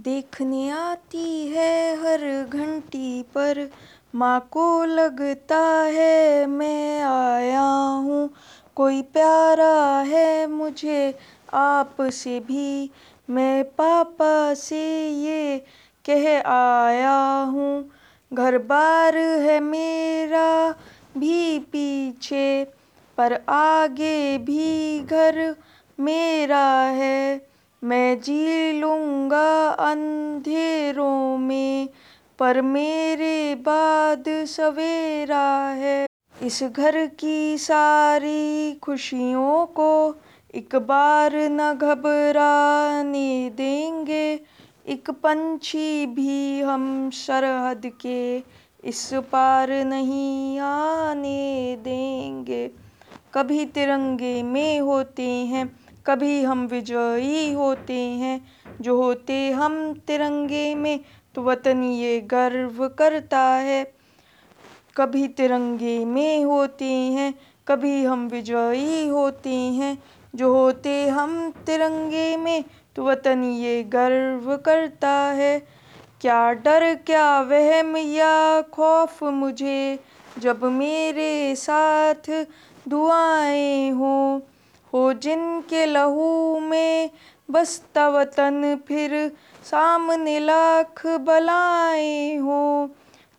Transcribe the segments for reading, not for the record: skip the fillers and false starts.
देखने आती है हर घंटी पर, माँ को लगता है मैं आया हूँ, कोई प्यारा है मुझे आपसे भी, मैं पापा से ये कह आया हूँ। घर बार है मेरा भी पीछे, पर आगे भी घर मेरा है, मैं जी लूँगा अंधेरों में, पर मेरे बाद सवेरा है। इस घर की सारी खुशियों को एक बार न घबराने देंगे, एक पंछी भी हम सरहद के इस पार नहीं आने देंगे। कभी तिरंगे में होते हैं, कभी हम विजयी होते हैं, जो होते हम तिरंगे में तो वतन ये गर्व करता है। कभी तिरंगे में होते हैं, कभी हम विजयी होते हैं, जो होते हम तिरंगे में तो वतन ये गर्व करता है। क्या डर क्या वहम या खौफ मुझे, जब मेरे साथ दुआएं हो जिनके लहू में बसता वतन, फिर सामने लाख बलाएं हो,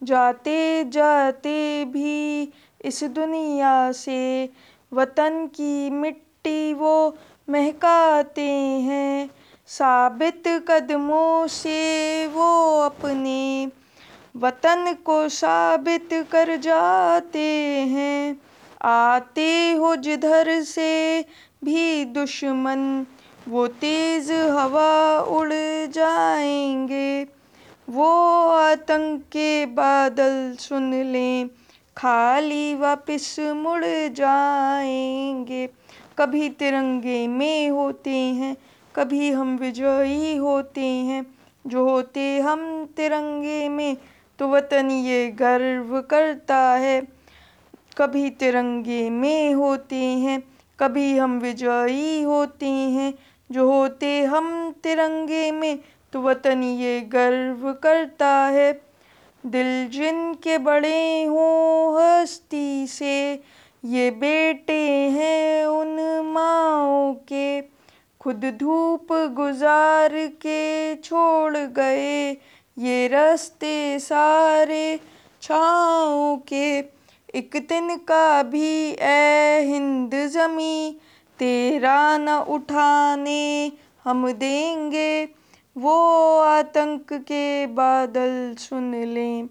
जाते जाते भी इस दुनिया से वतन की मिट्टी वो महकाते हैं। साबित कदमों से वो अपने वतन को साबित कर जाते हैं। आते हो जिधर से भी दुश्मन, वो तेज़ हवा उड़ जाएंगे, वो आतंक के बादल सुन लें खाली वापस मुड़ जाएंगे। कभी तिरंगे में होते हैं, कभी हम विजयी होते हैं, जो होते हम तिरंगे में तो वतन ये गर्व करता है। कभी तिरंगे में होते हैं, कभी हम विजयी होते हैं, जो होते हम तिरंगे में तो वतन ये गर्व करता है। दिल जिनके बड़े हों हस्ती से, ये बेटे हैं उन माँओं के, खुद धूप गुजार के छोड़ गए ये रास्ते सारे छाँव के। एक दिन का भी ए हिंद ज़मी, तेरा न उठाने हम देंगे, वो आतंक के बादल सुन लें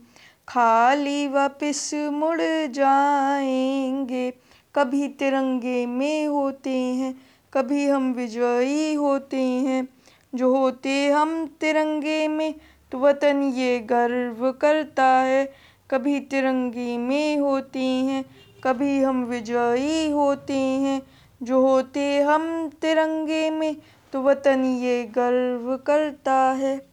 खाली वापस मुड़ जाएंगे। कभी तिरंगे में होते हैं, कभी हम विजयी होते हैं, जो होते हम तिरंगे में तो वतन ये गर्व करता है। कभी तिरंगे में होते हैं, कभी हम विजयी होते हैं, जो होते हम तिरंगे में तो वतन ये गर्व करता है।